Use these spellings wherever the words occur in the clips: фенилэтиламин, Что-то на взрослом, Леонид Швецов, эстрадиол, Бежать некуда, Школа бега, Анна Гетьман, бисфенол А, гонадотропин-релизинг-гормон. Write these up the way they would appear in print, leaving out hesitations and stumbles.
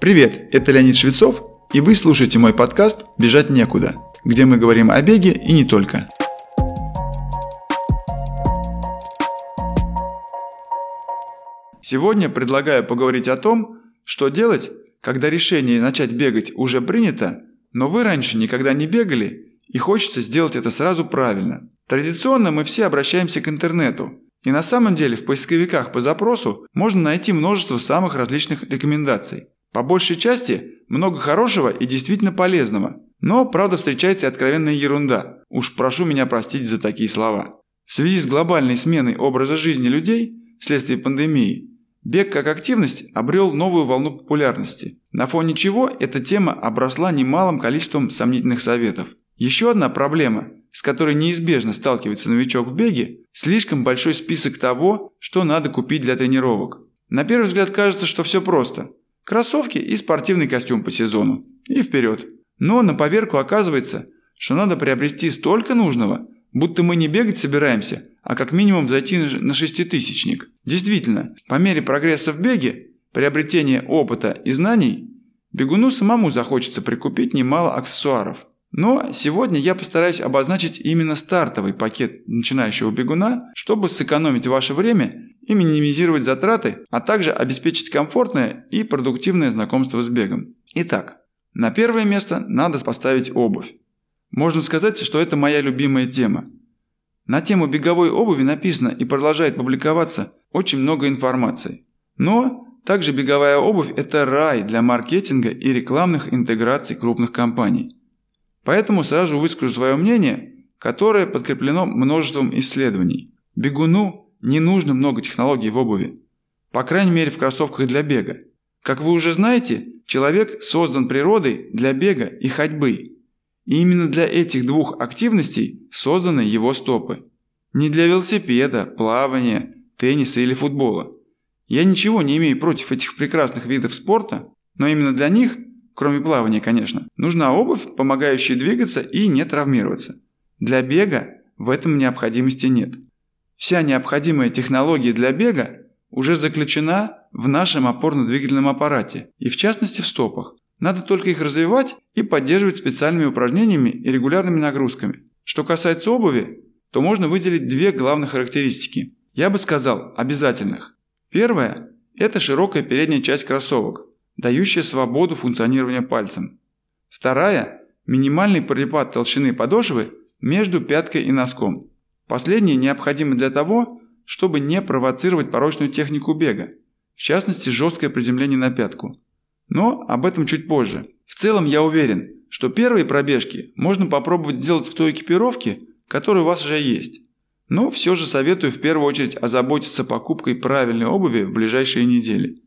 Привет, это Леонид Швецов, и вы слушаете мой подкаст «Бежать некуда», где мы говорим о беге и не только. Сегодня предлагаю поговорить о том, что делать, когда решение начать бегать уже принято, но вы раньше никогда не бегали и хочется сделать это сразу правильно. Традиционно мы все обращаемся к интернету, и на самом деле в поисковиках по запросу можно найти множество самых различных рекомендаций. По большей части много хорошего и действительно полезного, но, правда, встречается и откровенная ерунда. Уж прошу меня простить за такие слова. В связи с глобальной сменой образа жизни людей вследствие пандемии, бег как активность обрел новую волну популярности, на фоне чего эта тема обросла немалым количеством сомнительных советов. Еще одна проблема, с которой неизбежно сталкивается новичок в беге – слишком большой список того, что надо купить для тренировок. На первый взгляд кажется, что все просто. Кроссовки и спортивный костюм по сезону. И вперед. Но на поверку оказывается, что надо приобрести столько нужного, будто мы не бегать собираемся, а как минимум зайти на 6000. Действительно, по мере прогресса в беге, приобретения опыта и знаний, бегуну самому захочется прикупить немало аксессуаров. Но сегодня я постараюсь обозначить именно стартовый пакет начинающего бегуна, чтобы сэкономить ваше время и минимизировать затраты, а также обеспечить комфортное и продуктивное знакомство с бегом. Итак, на первое место надо поставить обувь. Можно сказать, что это моя любимая тема. На тему беговой обуви написано и продолжает публиковаться очень много информации. Но также беговая обувь – это рай для маркетинга и рекламных интеграций крупных компаний. Поэтому сразу выскажу свое мнение, которое подкреплено множеством исследований. Бегуну не нужно много технологий в обуви. По крайней мере, в кроссовках для бега. Как вы уже знаете, человек создан природой для бега и ходьбы. И именно для этих двух активностей созданы его стопы. Не для велосипеда, плавания, тенниса или футбола. Я ничего не имею против этих прекрасных видов спорта, но именно для них, кроме плавания, конечно, нужна обувь, помогающая двигаться и не травмироваться. Для бега в этом необходимости нет. Вся необходимая технология для бега уже заключена в нашем опорно-двигательном аппарате, и в частности в стопах. Надо только их развивать и поддерживать специальными упражнениями и регулярными нагрузками. Что касается обуви, то можно выделить две главных характеристики. Я бы сказал, обязательных. Первая – это широкая передняя часть кроссовок, дающая свободу функционирования пальцем. Вторая – минимальный припад толщины подошвы между пяткой и носком. Последнее необходимо для того, чтобы не провоцировать порочную технику бега, в частности жесткое приземление на пятку. Но об этом чуть позже. В целом я уверен, что первые пробежки можно попробовать делать в той экипировке, которая у вас уже есть. Но все же советую в первую очередь озаботиться покупкой правильной обуви в ближайшие недели.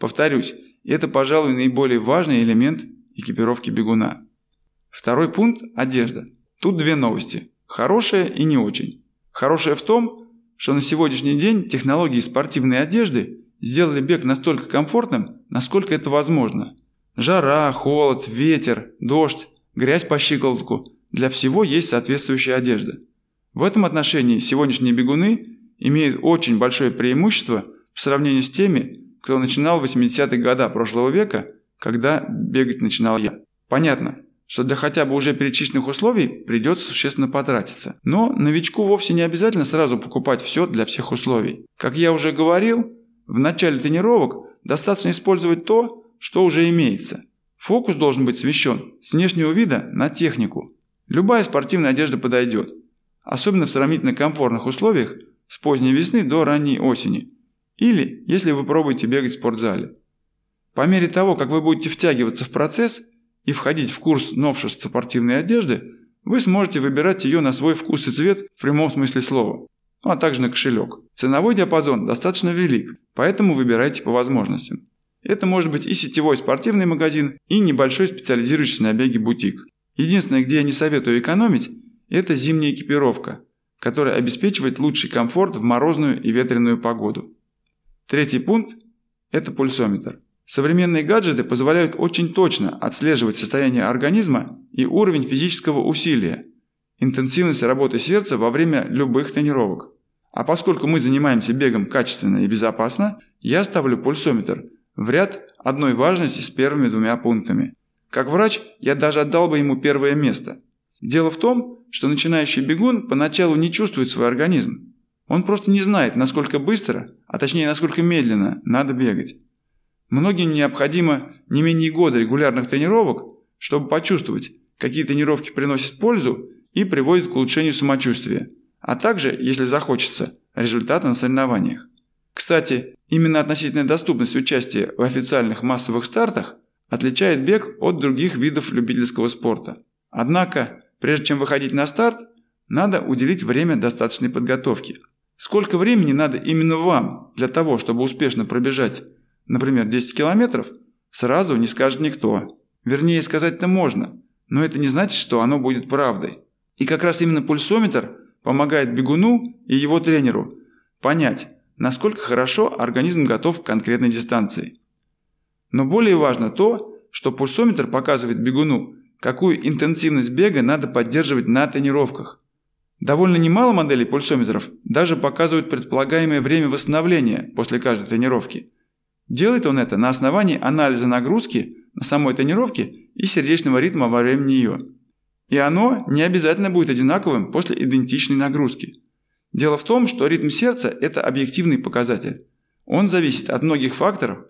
Повторюсь, это, пожалуй, наиболее важный элемент экипировки бегуна. Второй пункт – одежда. Тут две новости – хорошая и не очень. Хорошая в том, что на сегодняшний день технологии спортивной одежды сделали бег настолько комфортным, насколько это возможно. Жара, холод, ветер, дождь, грязь по щиколотку – для всего есть соответствующая одежда. В этом отношении сегодняшние бегуны имеют очень большое преимущество по сравнению с теми, кто начинал в 80-е годы прошлого века, когда бегать начинал я. Понятно, что для хотя бы уже перечисленных условий придется существенно потратиться. Но новичку вовсе не обязательно сразу покупать все для всех условий. Как я уже говорил, в начале тренировок достаточно использовать то, что уже имеется. Фокус должен быть смещен с внешнего вида на технику. Любая спортивная одежда подойдет, особенно в сравнительно комфортных условиях с поздней весны до ранней осени. Или если вы пробуете бегать в спортзале. По мере того, как вы будете втягиваться в процесс и входить в курс новшеств спортивной одежды, вы сможете выбирать ее на свой вкус и цвет в прямом смысле слова, а также на кошелек. Ценовой диапазон достаточно велик, поэтому выбирайте по возможностям. Это может быть и сетевой спортивный магазин, и небольшой специализирующийся на беге бутик. Единственное, где я не советую экономить, это зимняя экипировка, которая обеспечивает лучший комфорт в морозную и ветреную погоду. Третий пункт – это пульсометр. Современные гаджеты позволяют очень точно отслеживать состояние организма и уровень физического усилия, интенсивность работы сердца во время любых тренировок. А поскольку мы занимаемся бегом качественно и безопасно, я ставлю пульсометр в ряд одной важности с первыми двумя пунктами. Как врач, я даже отдал бы ему первое место. Дело в том, что начинающий бегун поначалу не чувствует свой организм. Он просто не знает, насколько быстро, а точнее, насколько медленно надо бегать. Многим необходимо не менее года регулярных тренировок, чтобы почувствовать, какие тренировки приносят пользу и приводят к улучшению самочувствия, а также, если захочется, результаты на соревнованиях. Кстати, именно относительная доступность участия в официальных массовых стартах отличает бег от других видов любительского спорта. Однако, прежде чем выходить на старт, надо уделить время достаточной подготовке. Сколько времени надо именно вам для того, чтобы успешно пробежать, например, 10 километров, сразу не скажет никто. Вернее, сказать-то можно, но это не значит, что оно будет правдой. И как раз именно пульсометр помогает бегуну и его тренеру понять, насколько хорошо организм готов к конкретной дистанции. Но более важно то, что пульсометр показывает бегуну, какую интенсивность бега надо поддерживать на тренировках. Довольно немало моделей пульсометров даже показывают предполагаемое время восстановления после каждой тренировки. Делает он это на основании анализа нагрузки на самой тренировке и сердечного ритма во время нее. И оно не обязательно будет одинаковым после идентичной нагрузки. Дело в том, что ритм сердца – это объективный показатель. Он зависит от многих факторов,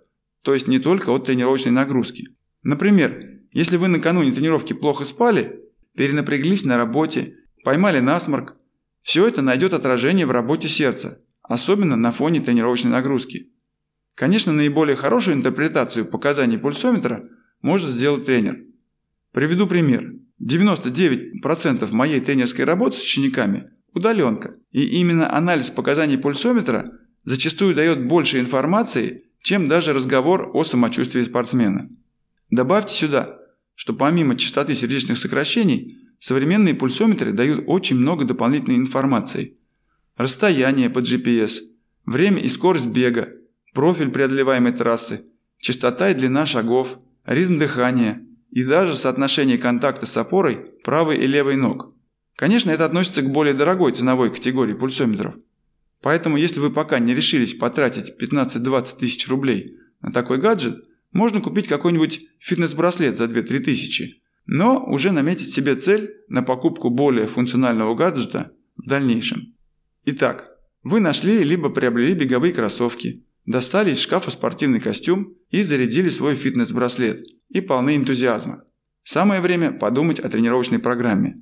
то есть не только от тренировочной нагрузки. Например, если вы накануне тренировки плохо спали, перенапряглись на работе, поймали насморк, все это найдет отражение в работе сердца, особенно на фоне тренировочной нагрузки. Конечно, наиболее хорошую интерпретацию показаний пульсометра может сделать тренер. Приведу пример. 99% моей тренерской работы с учениками – удаленка. И именно анализ показаний пульсометра зачастую дает больше информации, чем даже разговор о самочувствии спортсмена. Добавьте сюда, что помимо частоты сердечных сокращений, современные пульсометры дают очень много дополнительной информации. Расстояние по GPS, время и скорость бега, профиль преодолеваемой трассы, частота и длина шагов, ритм дыхания и даже соотношение контакта с опорой правой и левой ног. Конечно, это относится к более дорогой ценовой категории пульсометров. Поэтому, если вы пока не решились потратить 15-20 тысяч рублей на такой гаджет, можно купить какой-нибудь фитнес-браслет за 2-3 тысячи, но уже наметить себе цель на покупку более функционального гаджета в дальнейшем. Итак, вы нашли либо приобрели беговые кроссовки, достали из шкафа спортивный костюм и зарядили свой фитнес-браслет, и полны энтузиазма. Самое время подумать о тренировочной программе.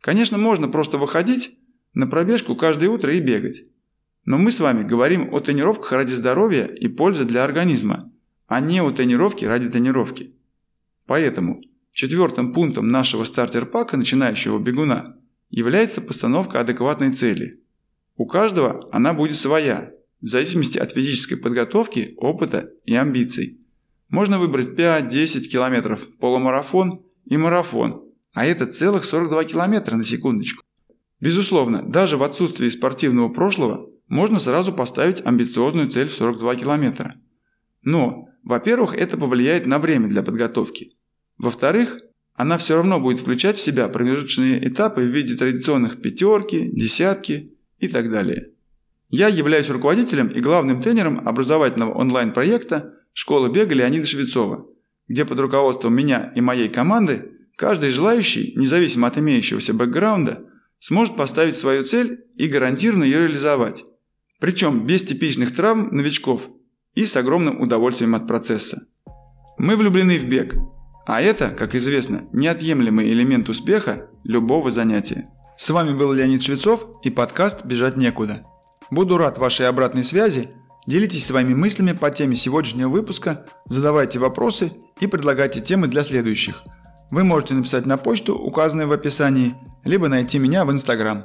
Конечно, можно просто выходить на пробежку каждое утро и бегать. Но мы с вами говорим о тренировках ради здоровья и пользы для организма, а не о тренировке ради тренировки. Поэтому четвертым пунктом нашего стартер-пака начинающего бегуна является постановка адекватной цели. У каждого она будет своя, в зависимости от физической подготовки, опыта и амбиций. Можно выбрать 5-10 километров, полумарафон и марафон, а это целых 42 километра на секундочку. Безусловно, даже в отсутствии спортивного прошлого можно сразу поставить амбициозную цель в 42 километра. Но, во-первых, это повлияет на время для подготовки. Во-вторых, она все равно будет включать в себя промежуточные этапы в виде традиционных пятерки, десятки и так далее. Я являюсь руководителем и главным тренером образовательного онлайн-проекта «Школа бега» Леонида Швецова, где под руководством меня и моей команды каждый желающий, независимо от имеющегося бэкграунда, сможет поставить свою цель и гарантированно ее реализовать. Причем без типичных травм новичков и с огромным удовольствием от процесса. Мы влюблены в бег, а это, как известно, неотъемлемый элемент успеха любого занятия. С вами был Леонид Швецов и подкаст «Бежать некуда». Буду рад вашей обратной связи, делитесь своими мыслями по теме сегодняшнего выпуска, задавайте вопросы и предлагайте темы для следующих. Вы можете написать на почту, указанную в описании, либо найти меня в Instagram.